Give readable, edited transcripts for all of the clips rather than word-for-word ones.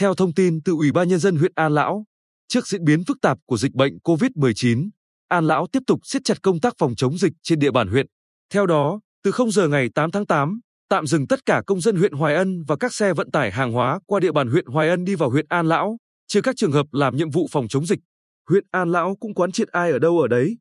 Theo thông tin từ Ủy ban Nhân dân huyện An Lão, trước diễn biến phức tạp của dịch bệnh COVID-19, An Lão tiếp tục siết chặt công tác phòng chống dịch trên địa bàn huyện. Theo đó, từ 0 giờ ngày 8 tháng 8, tạm dừng tất cả công dân huyện Hoài Ân và các xe vận tải hàng hóa qua địa bàn huyện Hoài Ân đi vào huyện An Lão, trừ các trường hợp làm nhiệm vụ phòng chống dịch. Huyện An Lão cũng quán triệt ai ở đâu ở đấy,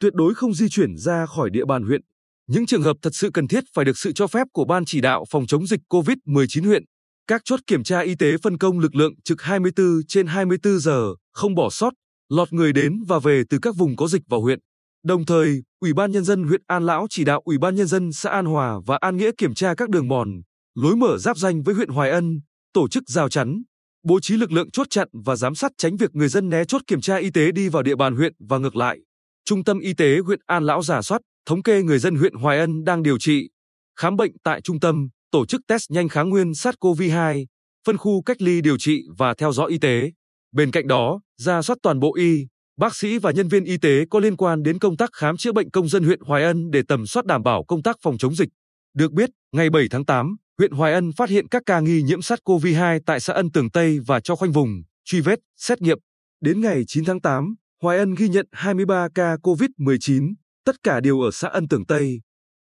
tuyệt đối không di chuyển ra khỏi địa bàn huyện. Những trường hợp thật sự cần thiết phải được sự cho phép của Ban chỉ đạo phòng chống dịch COVID-19 huyện. Các chốt kiểm tra y tế phân công lực lượng trực 24/24 giờ, không bỏ sót, lọt người đến và về từ các vùng có dịch vào huyện. Đồng thời, Ủy ban Nhân dân huyện An Lão chỉ đạo Ủy ban Nhân dân xã An Hòa và An Nghĩa kiểm tra các đường mòn, lối mở giáp ranh với huyện Hoài Ân, tổ chức rào chắn, bố trí lực lượng chốt chặn và giám sát tránh việc người dân né chốt kiểm tra y tế đi vào địa bàn huyện và ngược lại. Trung tâm Y tế huyện An Lão rà soát, thống kê người dân huyện Hoài Ân đang điều trị, khám bệnh tại trung tâm, tổ chức test nhanh kháng nguyên SARS-CoV-2, phân khu cách ly điều trị và theo dõi y tế. Bên cạnh đó, rà soát toàn bộ y, bác sĩ và nhân viên y tế có liên quan đến công tác khám chữa bệnh công dân huyện Hoài Ân để tầm soát đảm bảo công tác phòng chống dịch. Được biết, ngày 7 tháng 8, huyện Hoài Ân phát hiện các ca nghi nhiễm SARS-CoV-2 tại xã Ân Tường Tây và cho khoanh vùng, truy vết, xét nghiệm. Đến ngày 9 tháng 8, Hoài Ân ghi nhận 23 ca COVID-19, tất cả đều ở xã Ân Tường Tây.